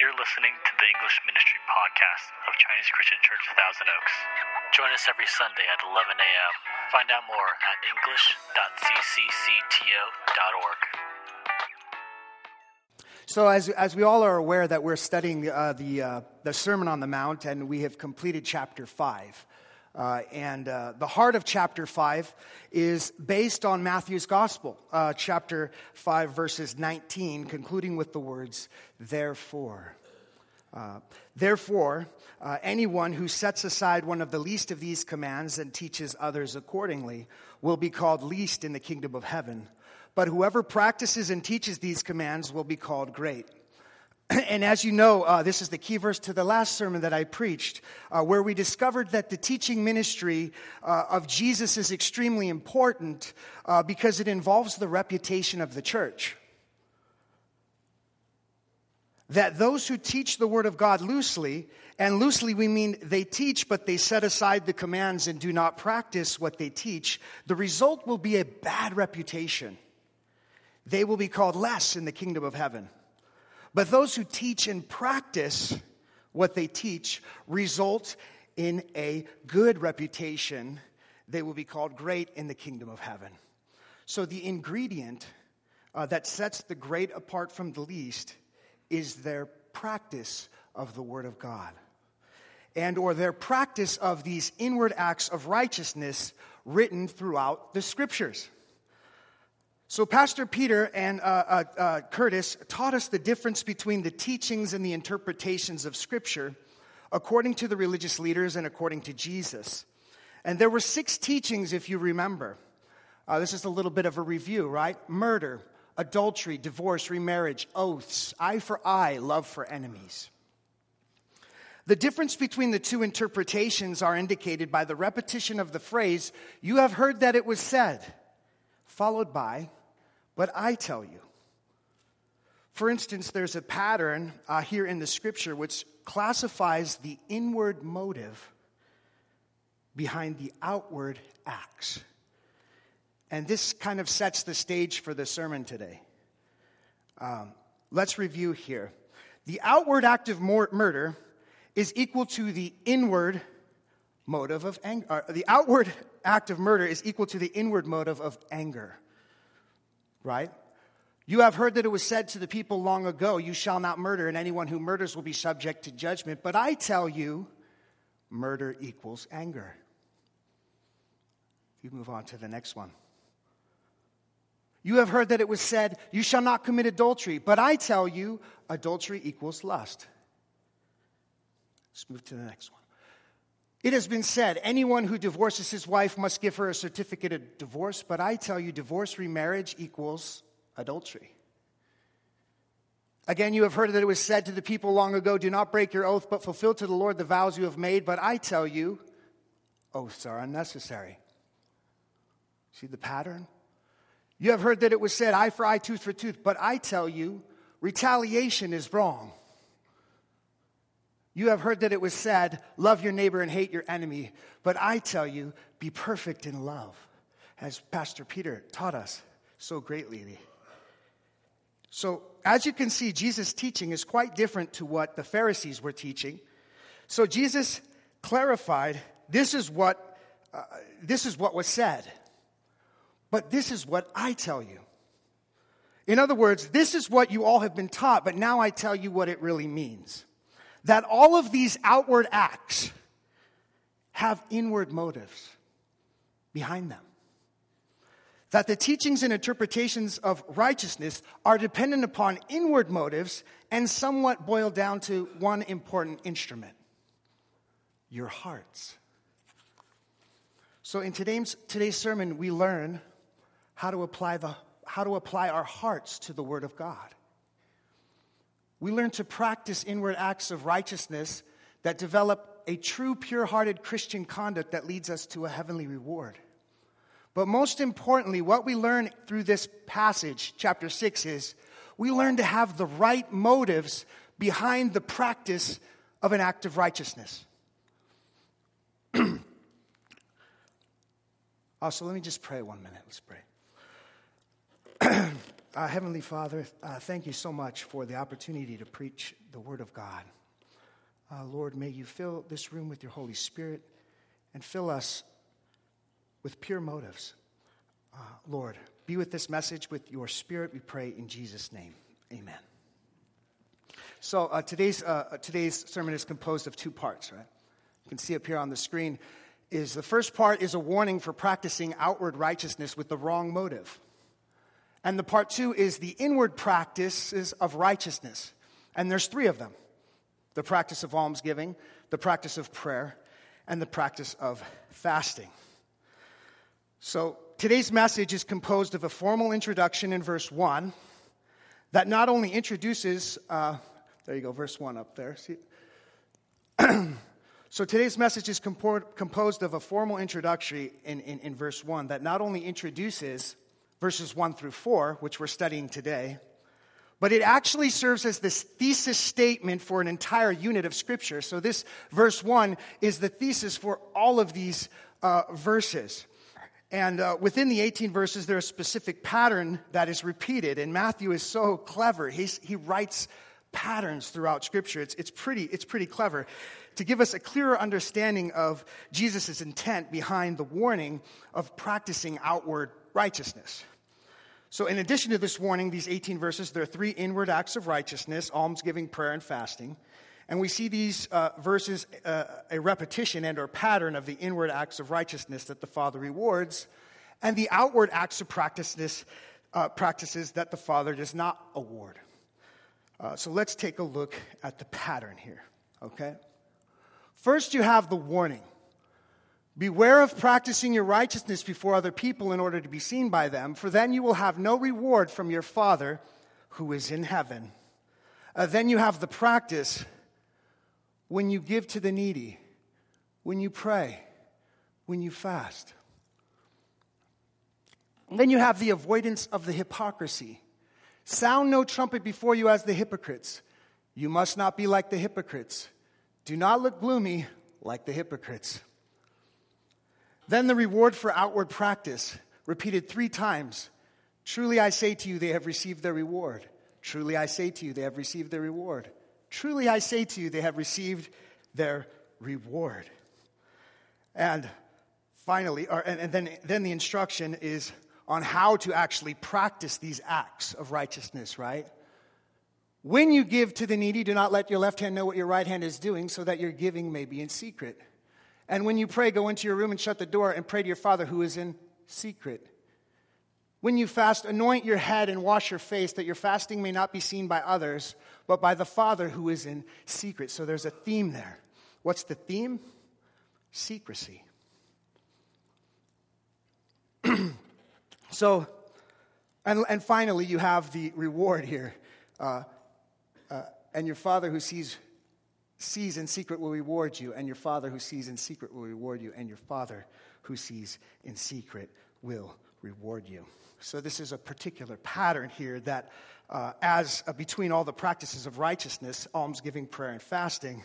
You're listening to the English Ministry Podcast of Chinese Christian Church, Thousand Oaks. Join us every Sunday at 11 a.m. Find out more at english.cccto.org. So as we all are aware that we're studying the Sermon on the Mount, and we have completed chapter 5. The heart of chapter 5 is based on Matthew's Gospel, chapter 5, verses 19, concluding with the words, "Therefore." Therefore, anyone who sets aside one of the least of these commands and teaches others accordingly will be called least in the kingdom of heaven. But whoever practices and teaches these commands will be called great. And as you know, this is the key verse to the last sermon that I preached, where we discovered that the teaching ministry of Jesus is extremely important because it involves the reputation of the church. That those who teach the Word of God loosely, and loosely we mean they teach, but they set aside the commands and do not practice what they teach, the result will be a bad reputation. They will be called less in the kingdom of heaven. But those who teach and practice what they teach result in a good reputation. They will be called great in the kingdom of heaven. So the ingredient that sets the great apart from the least is their practice of the Word of God, and or their practice of these inward acts of righteousness written throughout the Scriptures. So Pastor Peter and Curtis taught us the difference between the teachings and the interpretations of Scripture according to the religious leaders and according to Jesus. And there were 6 teachings, if you remember. This is a little bit of a review, right? Murder, adultery, divorce, remarriage, oaths, eye for eye, love for enemies. The difference between the two interpretations are indicated by the repetition of the phrase, "You have heard that it was said," followed by, "But I tell you." For instance, there's a pattern here in the Scripture which classifies the inward motive behind the outward acts. And this kind of sets the stage for the sermon today. Let's review here. The outward act of murder is equal to the inward motive of anger. The outward act of murder is equal to the inward motive of anger, right? "You have heard that it was said to the people long ago, 'You shall not murder, and anyone who murders will be subject to judgment.' But I tell you, murder equals anger." You move on to the next one. "You have heard that it was said, 'You shall not commit adultery.' But I tell you, adultery equals lust." Let's move to the next one. "It has been said, anyone who divorces his wife must give her a certificate of divorce. But I tell you, divorce, remarriage equals adultery. Again, you have heard that it was said to the people long ago, 'Do not break your oath, but fulfill to the Lord the vows you have made.' But I tell you, oaths are unnecessary." See the pattern? "You have heard that it was said, 'Eye for eye, tooth for tooth.' But I tell you, retaliation is wrong. You have heard that it was said, 'Love your neighbor and hate your enemy.' But I tell you, be perfect in love," as Pastor Peter taught us so greatly. So, as you can see, Jesus' teaching is quite different to what the Pharisees were teaching. So Jesus clarified, this is what was said, but this is what I tell you. In other words, this is what you all have been taught, but now I tell you what it really means. That all of these outward acts have inward motives behind them. That the teachings and interpretations of righteousness are dependent upon inward motives and somewhat boil down to one important instrument: your hearts. So in today's sermon, we learn how to apply our hearts to the Word of God. We learn to practice inward acts of righteousness that develop a true, pure-hearted Christian conduct that leads us to a heavenly reward. But most importantly, what we learn through this passage, chapter 6, is we learn to have the right motives behind the practice of an act of righteousness. So let me just pray 1 minute. Let's pray. Our Heavenly Father, thank you so much for the opportunity to preach the Word of God. Lord, may you fill this room with your Holy Spirit and fill us with pure motives. Lord, be with this message with your Spirit, we pray in Jesus' name. Amen. So today's sermon is composed of two parts, right? You can see up here on the screen. Is the first part is a warning for practicing outward righteousness with the wrong motive. And the part two is the inward practices of righteousness. And there's three of them. The practice of almsgiving, the practice of prayer, and the practice of fasting. So today's message is composed of a formal introduction in verse 1 that not only introduces, there you go, verse 1 up there. See? So today's message is composed of a formal introductory in verse 1 that not only introduces verses 1 through 4, which we're studying today, but it actually serves as this thesis statement for an entire unit of Scripture. So this verse 1 is the thesis for all of these verses. And within the 18 verses, there's a specific pattern that is repeated. And Matthew is so clever. He writes patterns throughout Scripture. It's pretty clever. To give us a clearer understanding of Jesus' intent behind the warning of practicing outward righteousness. So in addition to this warning, these 18 verses, there are three inward acts of righteousness, almsgiving, prayer, and fasting. And we see these verses a repetition and or pattern of the inward acts of righteousness that the Father rewards and the outward acts of practices that the Father does not award. So let's take a look at the pattern here, okay? First, you have the warning. Beware of practicing your righteousness before other people in order to be seen by them, for then you will have no reward from your Father who is in heaven. Then you have the practice when you give to the needy, when you pray, when you fast. And then you have the avoidance of the hypocrisy. Sound no trumpet before you as the hypocrites. You must not be like the hypocrites. Do not look gloomy like the hypocrites. Then the reward for outward practice, repeated 3 times. Truly I say to you, they have received their reward. Truly I say to you, they have received their reward. Truly I say to you, they have received their reward. And finally, then the instruction is on how to actually practice these acts of righteousness, right? When you give to the needy, do not let your left hand know what your right hand is doing, so that your giving may be in secret. And when you pray, go into your room and shut the door and pray to your Father who is in secret. When you fast, anoint your head and wash your face, that your fasting may not be seen by others, but by the Father who is in secret. So there's a theme there. What's the theme? Secrecy. So, and finally, you have the reward here. And your Father who sees in secret will reward you, and your Father who sees in secret will reward you, and your Father who sees in secret will reward you. So this is a particular pattern here that between all the practices of righteousness, almsgiving, prayer, and fasting,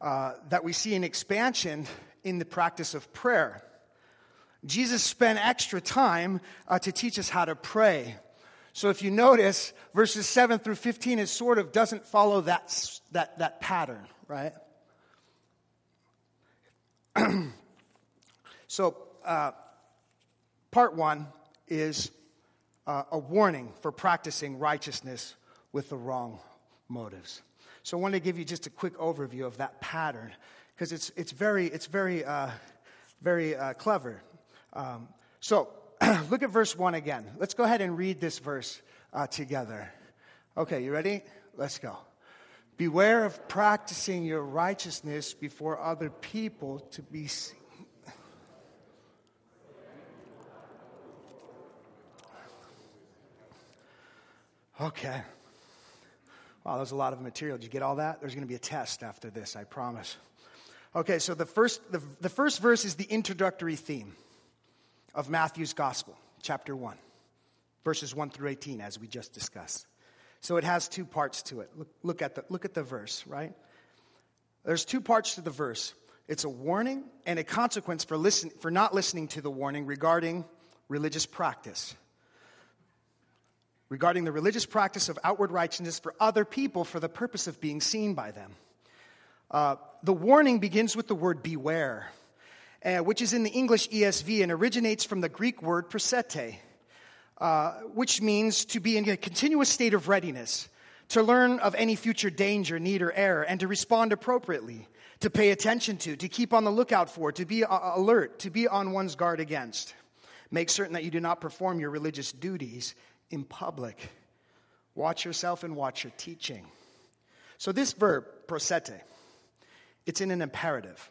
that we see an expansion in the practice of prayer. Jesus spent extra time to teach us how to pray. So if you notice, verses 7 through 15 is sort of doesn't follow that pattern, right? So part 1 is a warning for practicing righteousness with the wrong motives. So I wanted to give you just a quick overview of that pattern because it's very clever. Look at verse 1 again. Let's go ahead and read this verse together. Okay, you ready? Let's go. Beware of practicing your righteousness before other people to be seen. Okay. Wow, there's a lot of material. Did you get all that? There's going to be a test after this, I promise. Okay, so the first verse is the introductory theme of Matthew's Gospel, chapter 1, verses 1 through 18, as we just discussed. So it has 2 parts to it. Look at the verse, right? There's 2 parts to the verse. It's a warning and a consequence for not listening to the warning regarding religious practice. regarding the religious practice of outward righteousness for other people for the purpose of being seen by them. The warning begins with the word beware, which is in the English ESV and originates from the Greek word prosete, which means to be in a continuous state of readiness, to learn of any future danger, need, or error, and to respond appropriately, to pay attention to keep on the lookout for, to be alert, to be on one's guard against. Make certain that you do not perform your religious duties in public. Watch yourself and watch your teaching. So this verb, prosete, it's in an imperative,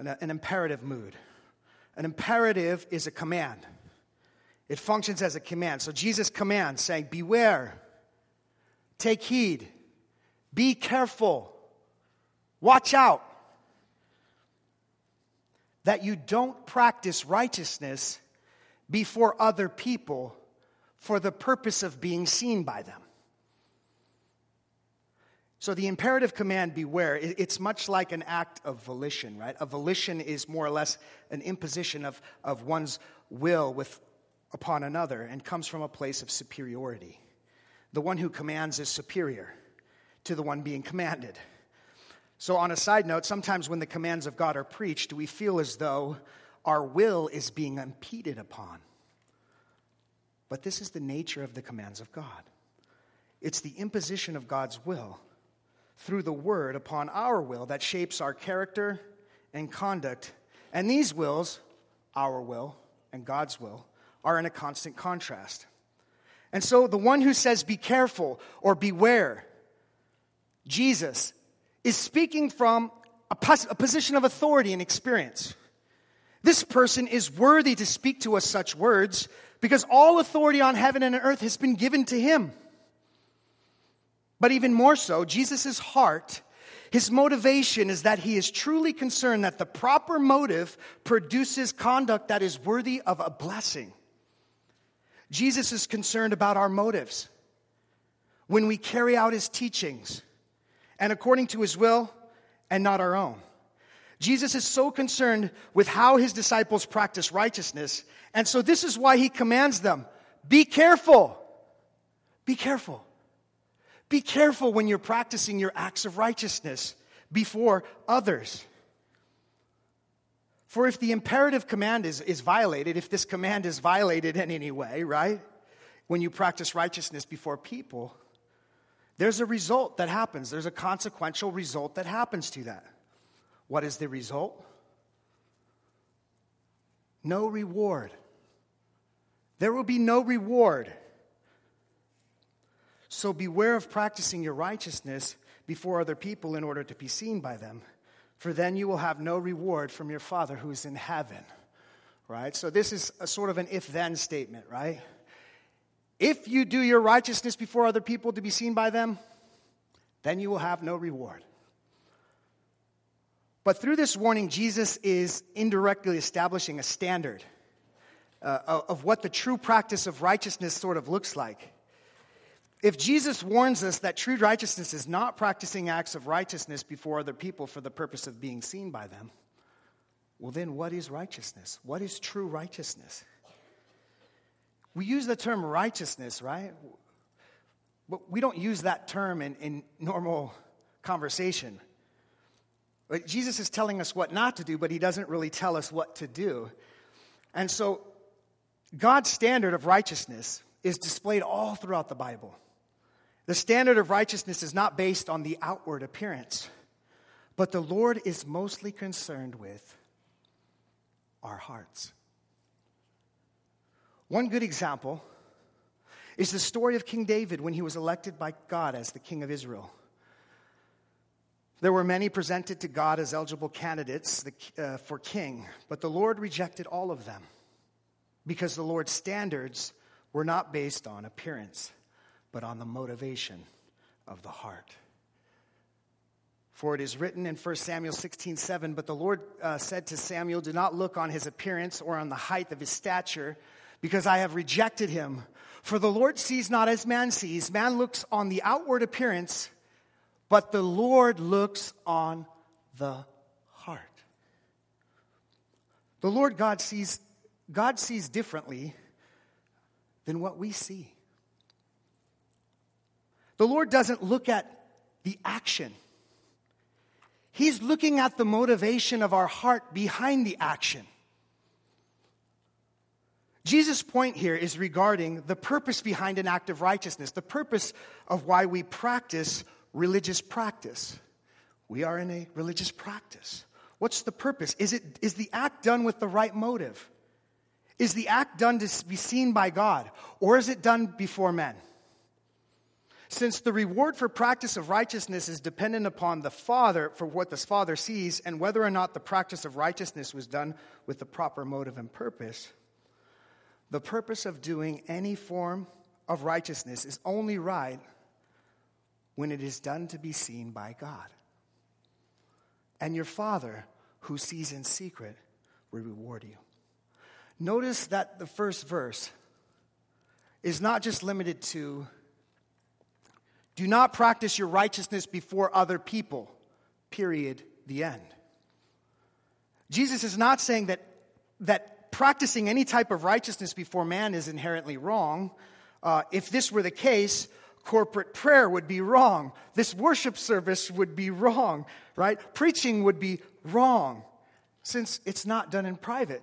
an imperative mood. An imperative is a command. It functions as a command. So Jesus commands, saying, beware, take heed, be careful, watch out, that you don't practice righteousness before other people for the purpose of being seen by them. So the imperative command, beware, it's much like an act of volition, right? A volition is more or less an imposition of one's will upon another and comes from a place of superiority. The one who commands is superior to the one being commanded. So on a side note, sometimes when the commands of God are preached, we feel as though our will is being impeded upon. But this is the nature of the commands of God. It's the imposition of God's will through the word upon our will that shapes our character and conduct. And these wills, our will and God's will, are in a constant contrast. And so the one who says be careful or beware, Jesus, is speaking from a position of authority and experience. This person is worthy to speak to us such words because all authority on heaven and earth has been given to him. But even more so, Jesus' heart, his motivation is that he is truly concerned that the proper motive produces conduct that is worthy of a blessing. Jesus is concerned about our motives when we carry out his teachings and according to his will and not our own. Jesus is so concerned with how his disciples practice righteousness, and so this is why he commands them, be careful, be careful. Be careful when you're practicing your acts of righteousness before others. For if the imperative command is violated, if this command is violated in any way, right? When you practice righteousness before people, there's a result that happens. There's a consequential result that happens to that. What is the result? No reward. There will be no reward. So beware of practicing your righteousness before other people in order to be seen by them, for then you will have no reward from your Father who is in heaven, right? So this is a sort of an if-then statement, right? If you do your righteousness before other people to be seen by them, then you will have no reward. But through this warning, Jesus is indirectly establishing a standard of what the true practice of righteousness sort of looks like. If Jesus warns us that true righteousness is not practicing acts of righteousness before other people for the purpose of being seen by them, well then what is righteousness? What is true righteousness? We use the term righteousness, right? But we don't use that term in normal conversation. But Jesus is telling us what not to do, but he doesn't really tell us what to do. And so God's standard of righteousness is displayed all throughout the Bible. The standard of righteousness is not based on the outward appearance, but the Lord is mostly concerned with our hearts. One good example is the story of King David when he was elected by God as the king of Israel. There were many presented to God as eligible candidates for king, but the Lord rejected all of them because the Lord's standards were not based on appearance, but on the motivation of the heart. For it is written in 1 Samuel 16:7, but the Lord said to Samuel, do not look on his appearance or on the height of his stature, because I have rejected him. For the Lord sees not as man sees. Man looks on the outward appearance, but the Lord looks on the heart. The Lord God sees differently than what we see. The Lord doesn't look at the action. He's looking at the motivation of our heart behind the action. Jesus' point here is regarding the purpose behind an act of righteousness, the purpose of why we practice religious practice. We are in a religious practice. What's the purpose? Is the act done with the right motive? Is the act done to be seen by God, or is it done before men? Since the reward for practice of righteousness is dependent upon the Father for what the Father sees and whether or not the practice of righteousness was done with the proper motive and purpose, the purpose of doing any form of righteousness is only right when it is done to be seen by God. And your Father, who sees in secret, will reward you. Notice that the first verse is not just limited to, do not practice your righteousness before other people, period, the end. Jesus is not saying that practicing any type of righteousness before man is inherently wrong. If this were the case, corporate prayer would be wrong. This worship service would be wrong, right? Preaching would be wrong, since it's not done in private.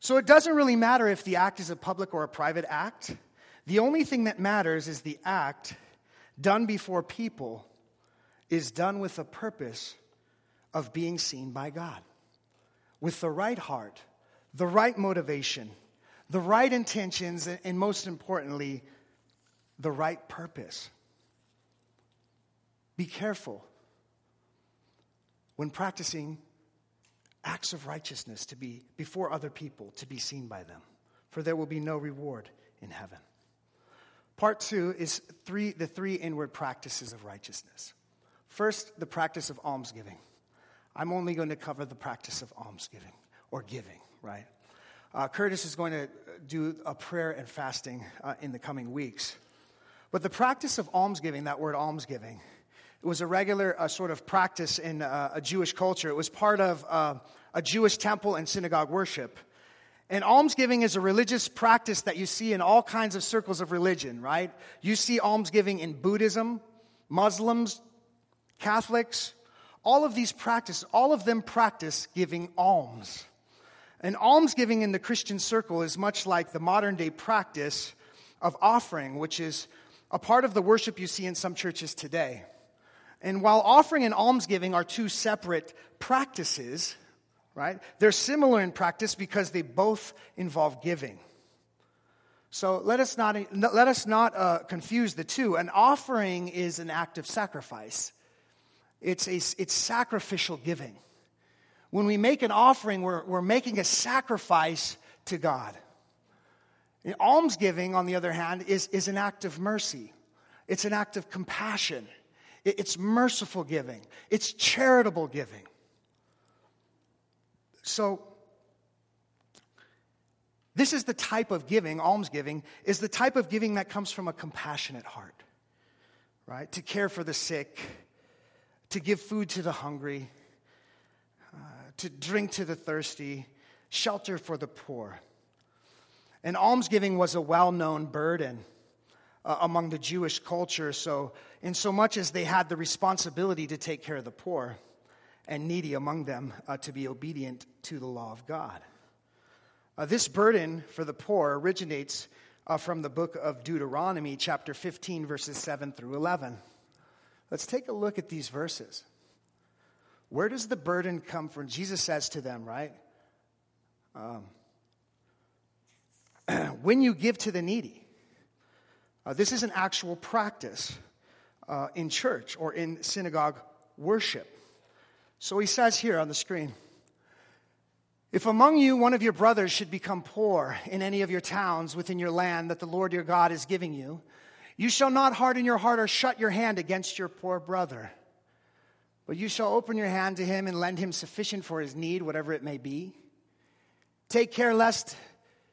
So it doesn't really matter if the act is a public or a private act. The only thing that matters is the act done before people is done with the purpose of being seen by God, with the right heart, the right motivation, the right intentions, and most importantly, the right purpose. Be careful when practicing acts of righteousness to be before other people, to be seen by them, for there will be no reward in heaven. Part two is the three inward practices of righteousness. First, the practice of almsgiving. I'm only going to cover the practice of almsgiving or giving, right? Curtis is going to do a prayer and fasting in the coming weeks. But the practice of almsgiving, that word almsgiving, it was a regular sort of practice in a Jewish culture. It was part of a Jewish temple and synagogue worship. And almsgiving is a religious practice that you see in all kinds of circles of religion, right? You see almsgiving in Buddhism, Muslims, Catholics. All of them practice giving alms. And almsgiving in the Christian circle is much like the modern-day practice of offering, which is a part of the worship you see in some churches today. And while offering and almsgiving are two separate practices, right, they're similar in practice because they both involve giving. So let us not confuse the two. An offering is an act of sacrifice. It's sacrificial giving. When we make an offering, we're making a sacrifice to God. And almsgiving, on the other hand, is an act of mercy. It's an act of compassion. It's merciful giving. It's charitable giving. So, this is the type of giving, almsgiving, is the type of giving that comes from a compassionate heart, right? To care for the sick, to give food to the hungry, to drink to the thirsty, shelter for the poor. And almsgiving was a well-known burden among the Jewish culture, so in so much as they had the responsibility to take care of the poor and needy among them, to be obedient to the law of God. This burden for the poor originates from the book of Deuteronomy, chapter 15, verses 7 through 11. Let's take a look at these verses. Where does the burden come from? Jesus says to them, right? When you give to the needy. This is an actual practice in church or in synagogue worship. So he says here on the screen, if among you one of your brothers should become poor in any of your towns within your land that the Lord your God is giving you, you shall not harden your heart or shut your hand against your poor brother, but you shall open your hand to him and lend him sufficient for his need, whatever it may be. Take care lest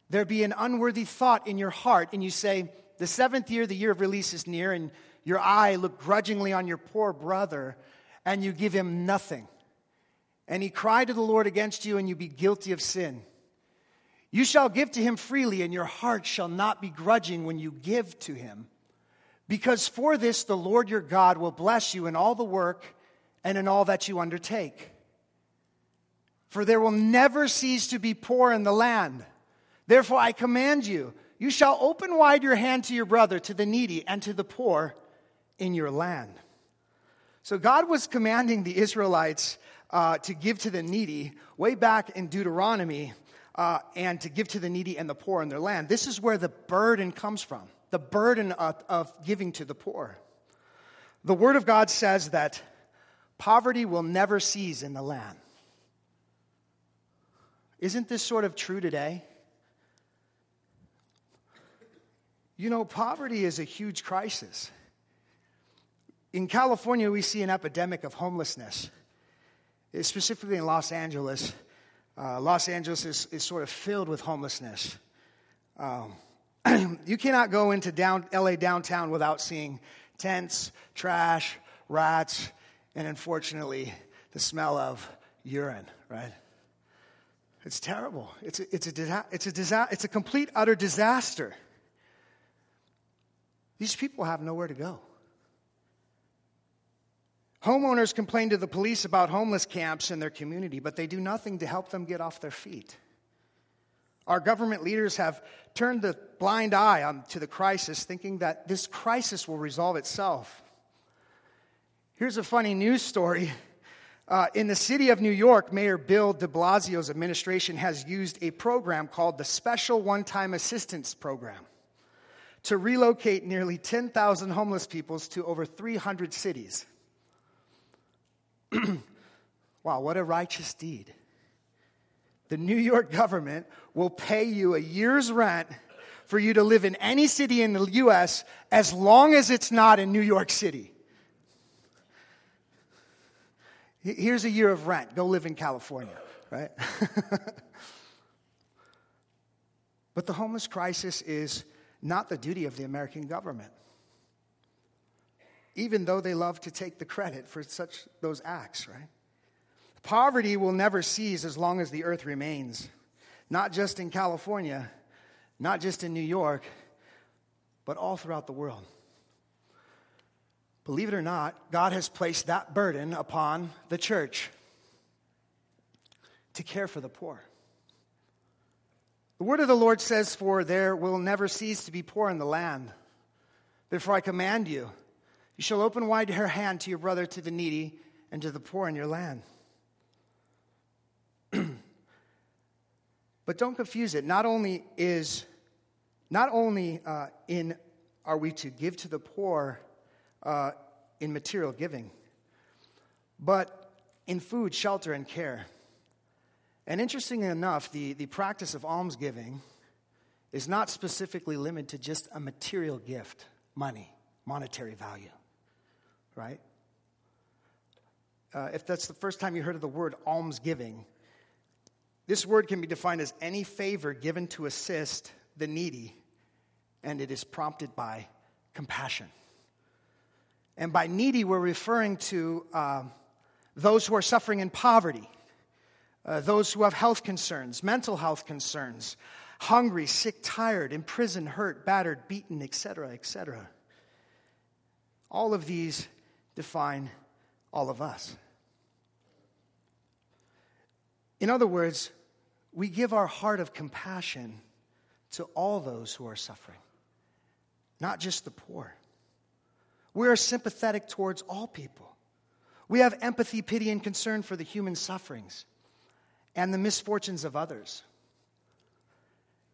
there be an unworthy thought in your heart, and you say, the seventh year, the year of release is near, and your eye look grudgingly on your poor brother, and you give him nothing. And he cried to the Lord against you, and you be guilty of sin. You shall give to him freely, and your heart shall not be grudging when you give to him. Because for this the Lord your God will bless you in all the work and in all that you undertake. For there will never cease to be poor in the land. Therefore I command you, you shall open wide your hand to your brother, to the needy, and to the poor in your land. So God was commanding the Israelites to give to the needy way back in Deuteronomy, and to give to the needy and the poor in their land. This is where the burden comes from, the burden of giving to the poor. The Word of God says that poverty will never cease in the land. Isn't this sort of true today? You know, poverty is a huge crisis. In California, we see an epidemic of homelessness, specifically in Los Angeles. Los Angeles is sort of filled with homelessness. You cannot go into LA downtown without seeing tents, trash, rats, and unfortunately, the smell of urine, right? It's terrible. It's a complete, utter disaster. These people have nowhere to go. Homeowners complain to the police about homeless camps in their community, but they do nothing to help them get off their feet. Our government leaders have turned the blind eye to the crisis, thinking that this crisis will resolve itself. Here's a funny news story. In the city of New York, Mayor Bill de Blasio's administration has used a program called the Special One-Time Assistance Program to relocate nearly 10,000 homeless people to over 300 cities. Wow, what a righteous deed. The New York government will pay you a year's rent for you to live in any city in the U.S. as long as it's not in New York City. Here's a year of rent. Go live in California, right? But the homeless crisis is not the duty of the American government, even though they love to take the credit for those acts, right? Poverty will never cease as long as the earth remains, not just in California, not just in New York, but all throughout the world. Believe it or not, God has placed that burden upon the church to care for the poor. The word of the Lord says, for there will never cease to be poor in the land. Therefore I command you, you shall open wide your hand to your brother, to the needy, and to the poor in your land. But don't confuse it. Not only are we to give to the poor in material giving, but in food, shelter, and care. And interestingly enough, the practice of almsgiving is not specifically limited to just a material gift, monetary value, right? If that's the first time you heard of the word almsgiving, this word can be defined as any favor given to assist the needy, and it is prompted by compassion. And by needy, we're referring to those who are suffering in poverty, those who have health concerns, mental health concerns, hungry, sick, tired, imprisoned, hurt, battered, beaten, etc., etc. All of these define all of us. In other words, we give our heart of compassion to all those who are suffering, not just the poor. We are sympathetic towards all people. We have empathy, pity, and concern for the human sufferings and the misfortunes of others.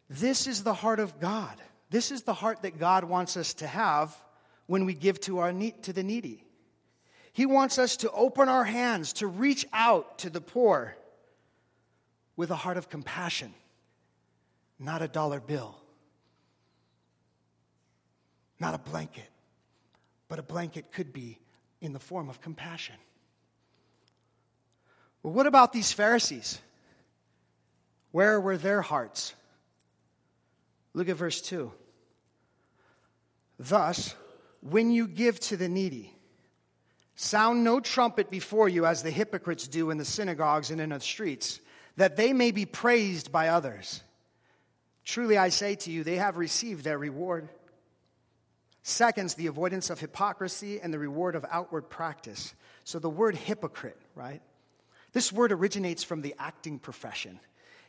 This is the heart of God. This is the heart that God wants us to have when we give to the needy. He wants us to open our hands, to reach out to the poor with a heart of compassion, not a dollar bill, not a blanket, but a blanket could be in the form of compassion. Well, what about these Pharisees? Where were their hearts? Look at verse 2. Thus, when you give to the needy, sound no trumpet before you as the hypocrites do in the synagogues and in the streets, that they may be praised by others. Truly I say to you, they have received their reward. Second, the avoidance of hypocrisy and the reward of outward practice. So the word hypocrite, right? This word originates from the acting profession.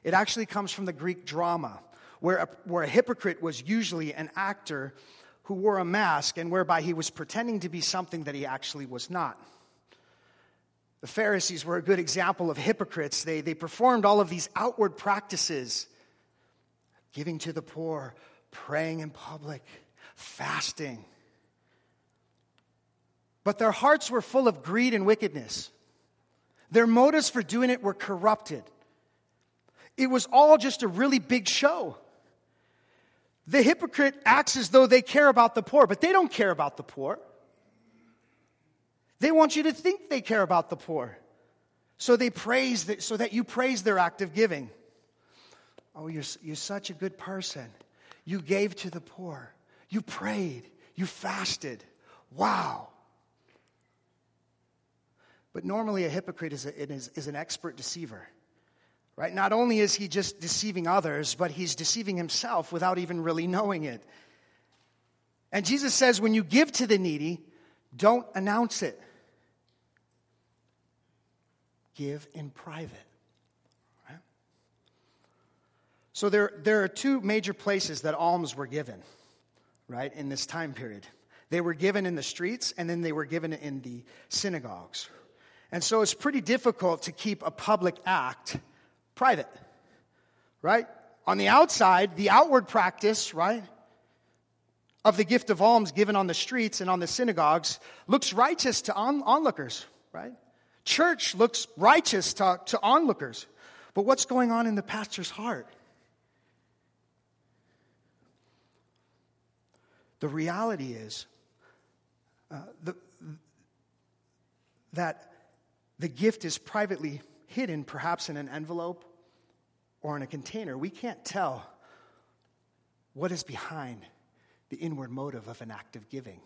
It actually comes from the Greek drama, where a hypocrite was usually an actor who wore a mask and whereby he was pretending to be something that he actually was not. The Pharisees were a good example of hypocrites. They performed all of these outward practices, giving to the poor, praying in public, fasting. But their hearts were full of greed and wickedness. Their motives for doing it were corrupted. It was all just a really big show. The hypocrite acts as though they care about the poor, but they don't care about the poor. They want you to think they care about the poor. So they praise that, so that you praise their act of giving. Oh, you're such a good person. You gave to the poor. You prayed. You fasted. Wow. But normally a hypocrite is an expert deceiver. Right? Not only is he just deceiving others, but he's deceiving himself without even really knowing it. And Jesus says, when you give to the needy, don't announce it. Give in private. Right? So there are two major places that alms were given, right, in this time period. They were given in the streets, and then they were given in the synagogues. And so it's pretty difficult to keep a public act private, right? On the outside, the outward practice, right, of the gift of alms given on the streets and on the synagogues looks righteous to onlookers, right? Church looks righteous to onlookers. But what's going on in the pastor's heart? The reality is that the gift is privately hidden, perhaps in an envelope or in a container. We can't tell what is behind the inward motive of an act of giving.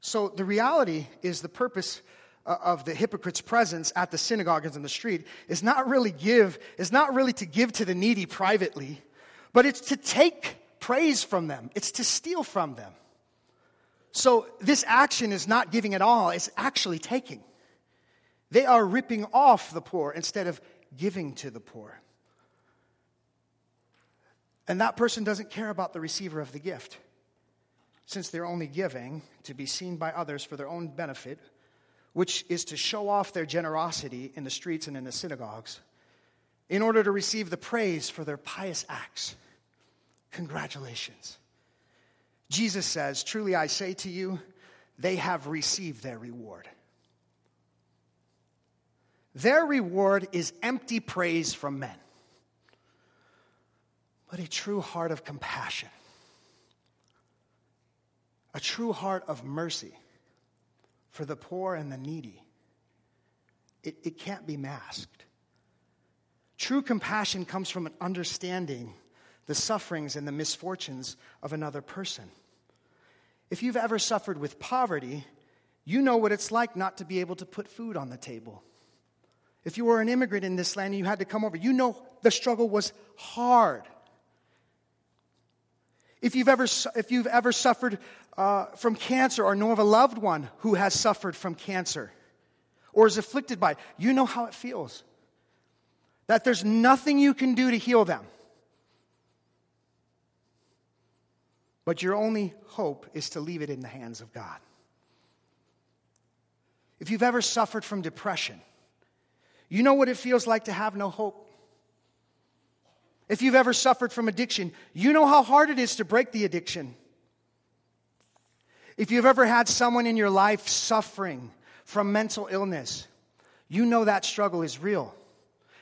So the reality is the purpose of the hypocrite's presence at the synagogues and the street is not really to give to the needy privately, but it's to take praise from them. It's to steal from them. So this action is not giving at all. It's actually taking. They are ripping off the poor instead of giving to the poor. And that person doesn't care about the receiver of the gift, since they're only giving to be seen by others for their own benefit, which is to show off their generosity in the streets and in the synagogues in order to receive the praise for their pious acts. Congratulations. Jesus says, "Truly I say to you, they have received their reward." Their reward is empty praise from men, but a true heart of compassion, a true heart of mercy for the poor and the needy. It can't be masked. True compassion comes from an understanding the sufferings and the misfortunes of another person. If you've ever suffered with poverty, you know what it's like not to be able to put food on the table. If you were an immigrant in this land and you had to come over, you know the struggle was hard. If you've ever suffered from cancer or know of a loved one who has suffered from cancer or is afflicted by it, you know how it feels. That there's nothing you can do to heal them. But your only hope is to leave it in the hands of God. If you've ever suffered from depression, you know what it feels like to have no hope. If you've ever suffered from addiction, you know how hard it is to break the addiction. If you've ever had someone in your life suffering from mental illness, you know that struggle is real.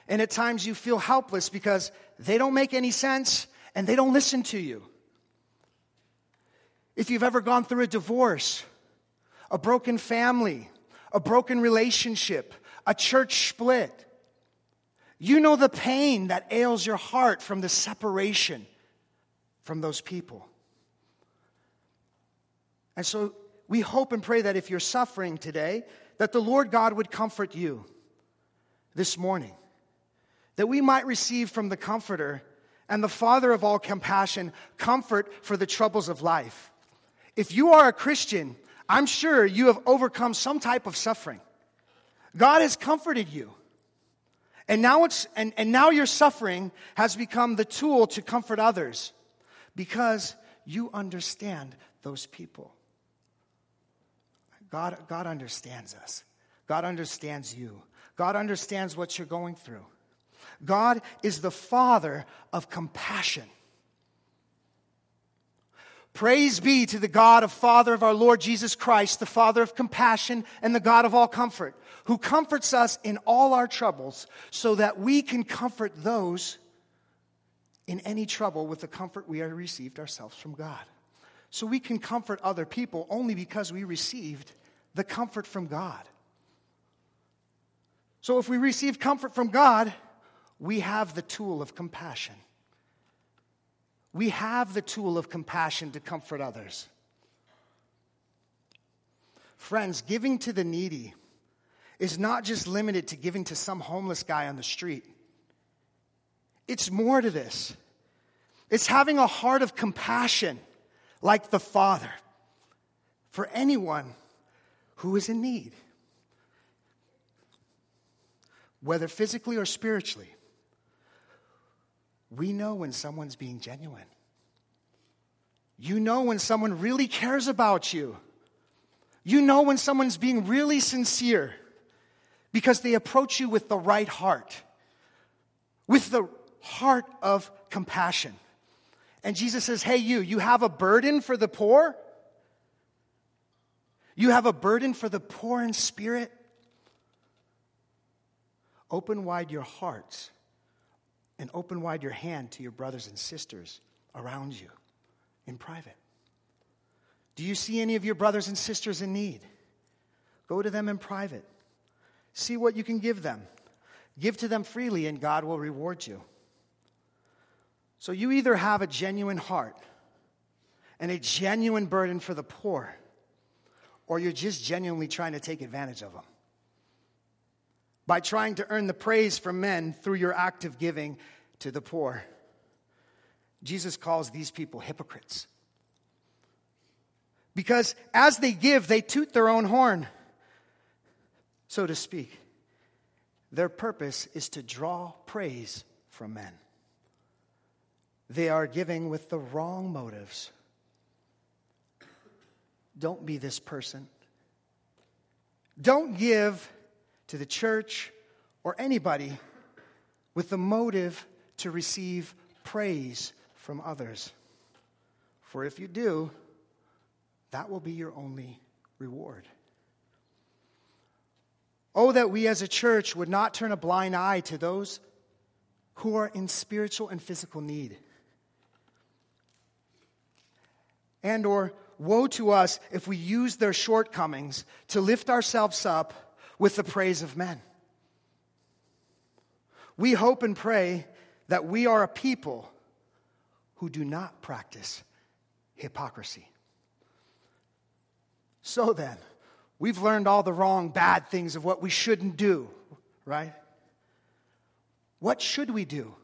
And at times you feel helpless because they don't make any sense and they don't listen to you. If you've ever gone through a divorce, a broken family, a broken relationship, a church split, you know the pain that ails your heart from the separation from those people. And so we hope and pray that if you're suffering today, that the Lord God would comfort you this morning, that we might receive from the Comforter and the Father of all compassion, comfort for the troubles of life. If you are a Christian, I'm sure you have overcome some type of suffering. God has comforted you. And now now your suffering has become the tool to comfort others because you understand those people. God understands us. God understands you. God understands what you're going through. God is the Father of compassion. Praise be to the God and Father of our Lord Jesus Christ, the Father of compassion and the God of all comfort, who comforts us in all our troubles so that we can comfort those in any trouble with the comfort we have received ourselves from God. So we can comfort other people only because we received the comfort from God. So if we receive comfort from God, we have the tool of compassion. We have the tool of compassion to comfort others. Friends, giving to the needy is not just limited to giving to some homeless guy on the street. It's more to this. It's having a heart of compassion, like the Father, for anyone who is in need, whether physically or spiritually. We know when someone's being genuine. You know when someone really cares about you. You know when someone's being really sincere because they approach you with the right heart, with the heart of compassion. And Jesus says, hey, you have a burden for the poor? You have a burden for the poor in spirit? Open wide your hearts and open wide your hand to your brothers and sisters around you in private. Do you see any of your brothers and sisters in need? Go to them in private. See what you can give them. Give to them freely and God will reward you. So you either have a genuine heart and a genuine burden for the poor, or you're just genuinely trying to take advantage of them by trying to earn the praise from men through your active giving to the poor. Jesus calls these people hypocrites because as they give, they toot their own horn, so to speak. Their purpose is to draw praise from men. They are giving with the wrong motives. Don't be this person. Don't give to the church or anybody with the motive to receive praise from others. For if you do, that will be your only reward. Oh, that we as a church would not turn a blind eye to those who are in spiritual and physical need. And or woe to us if we use their shortcomings to lift ourselves up with the praise of men. We hope and pray that we are a people who do not practice hypocrisy. So then, we've learned all the wrong, bad things of what we shouldn't do, right? What should we do?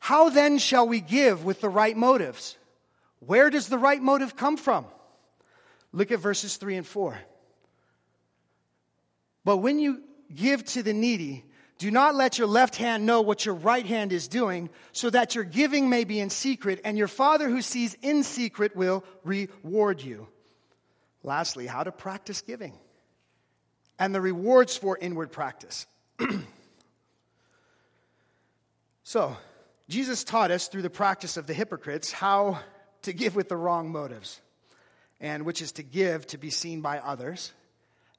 How then shall we give with the right motives? Where does the right motive come from? Look at verses 3 and 4. But when you give to the needy, do not let your left hand know what your right hand is doing, so that your giving may be in secret, and your Father who sees in secret will reward you. Lastly, how to practice giving and the rewards for inward practice. So, Jesus taught us through the practice of the hypocrites how to give with the wrong motives, and which is to give to be seen by others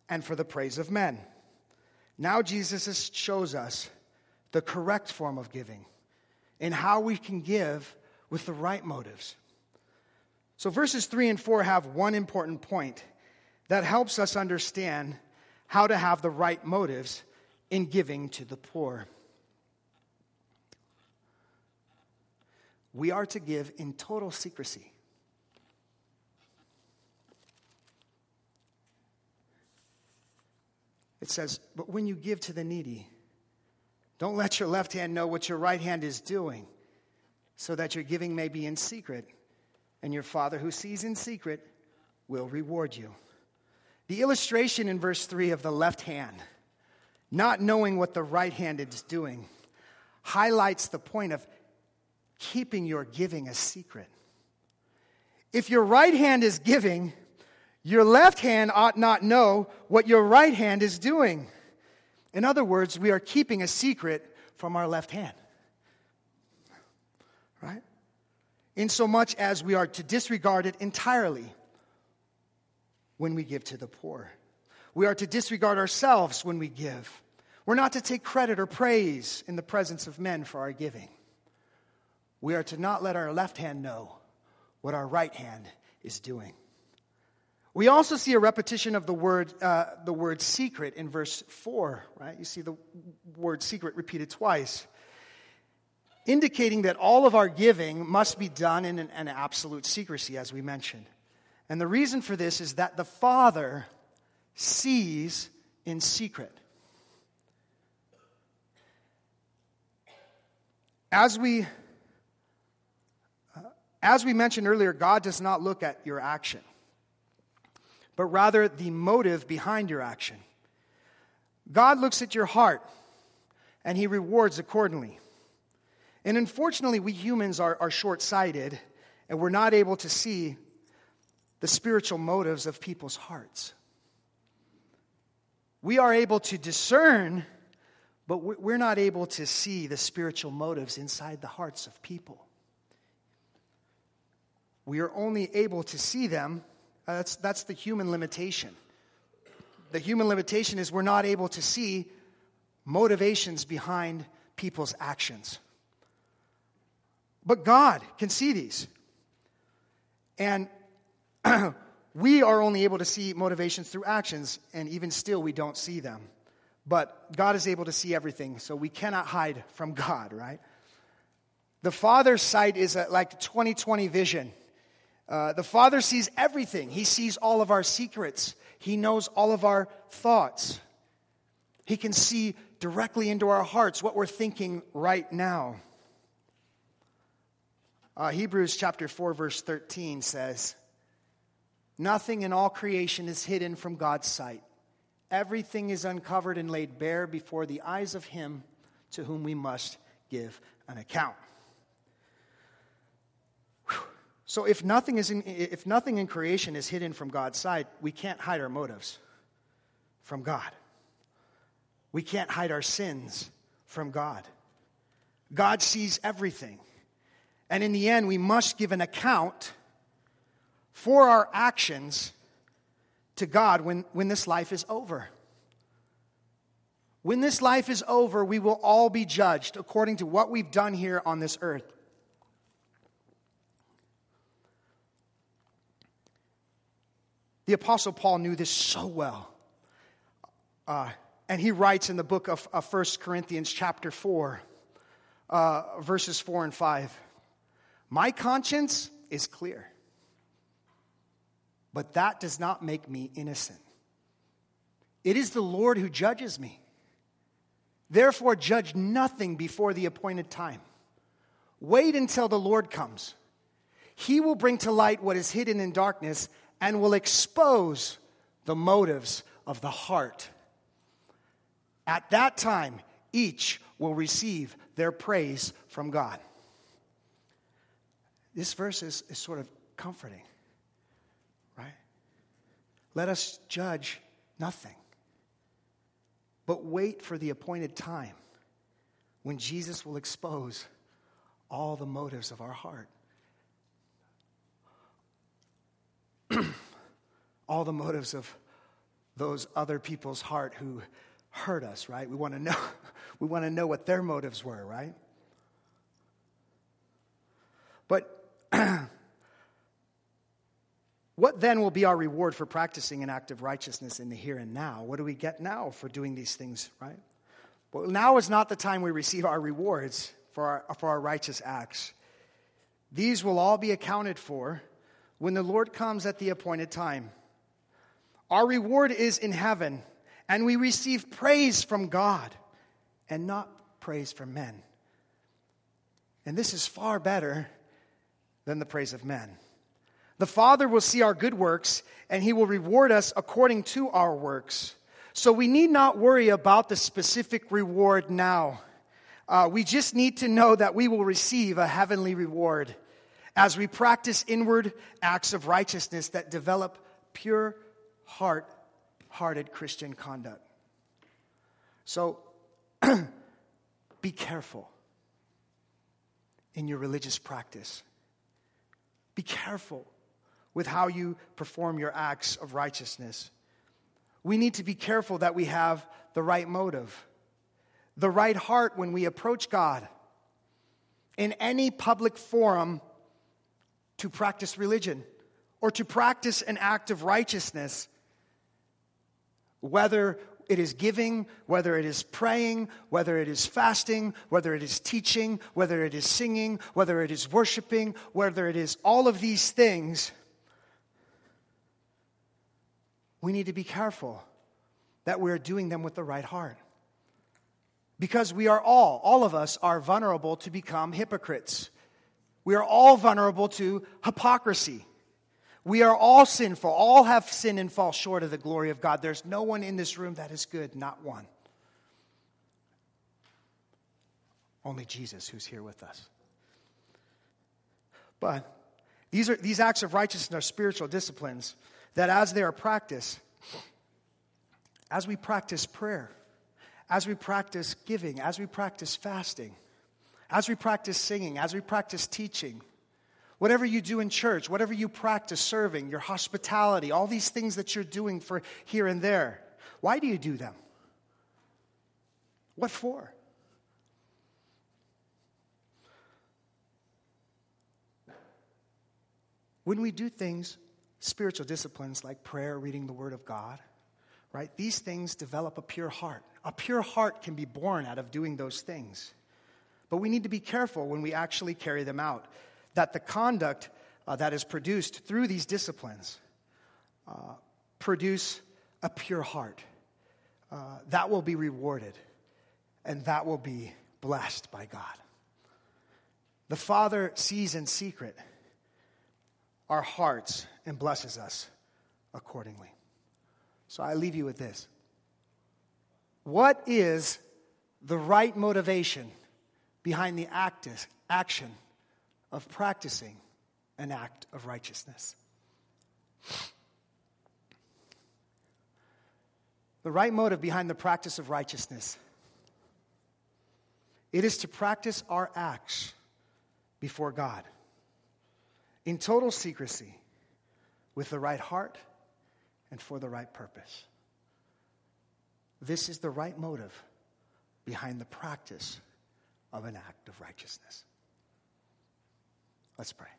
and for the praise of men. Now Jesus shows us the correct form of giving and how we can give with the right motives. So verses 3 and 4 have one important point that helps us understand how to have the right motives in giving to the poor. We are to give in total secrecy. It says, but when you give to the needy, don't let your left hand know what your right hand is doing, so that your giving may be in secret, and your Father who sees in secret will reward you." The illustration in verse 3 of the left hand, not knowing what the right hand is doing, highlights the point of keeping your giving a secret. If your right hand is giving, your left hand ought not know what your right hand is doing. In other words, we are keeping a secret from our left hand, right? Insomuch as we are to disregard it entirely when we give to the poor. We are to disregard ourselves when we give. We're not to take credit or praise in the presence of men for our giving. We are to not let our left hand know what our right hand is doing. We also see a repetition of the word secret in verse 4, right? You see the word secret repeated twice, indicating that all of our giving must be done in an absolute secrecy, as we mentioned. And the reason for this is that the Father sees in secret. As we mentioned earlier, God does not look at your action, but rather the motive behind your action. God looks at your heart, and he rewards accordingly. And unfortunately, we humans are short-sighted, and we're not able to see the spiritual motives of people's hearts. We are able to discern, but we're not able to see the spiritual motives inside the hearts of people. We are only able to see them. That's the human limitation. The human limitation is we're not able to see motivations behind people's actions. But God can see these. And we are only able to see motivations through actions, and even still we don't see them. But God is able to see everything, so we cannot hide from God, right? The Father's sight is like 20/20 vision. The Father sees everything. He sees all of our secrets. He knows all of our thoughts. He can see directly into our hearts what we're thinking right now. Hebrews chapter 4, verse 13 says, "Nothing in all creation is hidden from God's sight. Everything is uncovered and laid bare before the eyes of him to whom we must give an account." So if nothing in creation is hidden from God's sight, we can't hide our motives from God. We can't hide our sins from God. God sees everything. And in the end, we must give an account for our actions to God when this life is over. When this life is over, we will all be judged according to what we've done here on this earth. The Apostle Paul knew this so well. And he writes in the book of 1 Corinthians chapter 4, verses 4 and 5, "My conscience is clear, but that does not make me innocent. It is the Lord who judges me. Therefore, judge nothing before the appointed time. Wait until the Lord comes. He will bring to light what is hidden in darkness and will expose the motives of the heart. At that time, each will receive their praise from God." This verse is sort of comforting, right? Let us judge nothing, but wait for the appointed time when Jesus will expose all the motives of our heart. All the motives of those other people's heart who hurt us, right? We want to know what their motives were, right? But what then will be our reward for practicing an act of righteousness in the here and now? What do we get now for doing these things, right? Well, now is not the time we receive our rewards for our righteous acts. These will all be accounted for when the Lord comes at the appointed time. Our reward is in heaven, and we receive praise from God and not praise from men. And this is far better than the praise of men. The Father will see our good works, and he will reward us according to our works. So we need not worry about the specific reward now. We just need to know that we will receive a heavenly reward as we practice inward acts of righteousness that develop pure hearted Christian conduct. So be careful in your religious practice. Be careful with how you perform your acts of righteousness. We need to be careful that we have the right motive, the right heart when we approach God in any public forum to practice religion or to practice an act of righteousness, whether it is giving, whether it is praying, whether it is fasting, whether it is teaching, whether it is singing, whether it is worshiping, whether it is all of these things. We need to be careful that we're doing them with the right heart. Because we are all of us are vulnerable to become hypocrites. We are all vulnerable to hypocrisy. We are all sinful. All have sinned and fall short of the glory of God. There's no one in this room that is good, not one. Only Jesus who's here with us. But these acts of righteousness are spiritual disciplines that as they are practiced, as we practice prayer, as we practice giving, as we practice fasting, as we practice singing, as we practice teaching, whatever you do in church, whatever you practice serving, your hospitality, all these things that you're doing for here and there, why do you do them? What for? When we do things, spiritual disciplines like prayer, reading the Word of God, right? These things develop a pure heart. A pure heart can be born out of doing those things. But we need to be careful when we actually carry them out, that the conduct that is produced through these disciplines produce a pure heart. That will be rewarded, and that will be blessed by God. The Father sees in secret our hearts and blesses us accordingly. So I leave you with this. What is the right motivation behind the action of practicing an act of righteousness? The right motive behind the practice of righteousness. It is to practice our acts before God in total secrecy, with the right heart, and for the right purpose. This is the right motive behind the practice of an act of righteousness. Let's pray.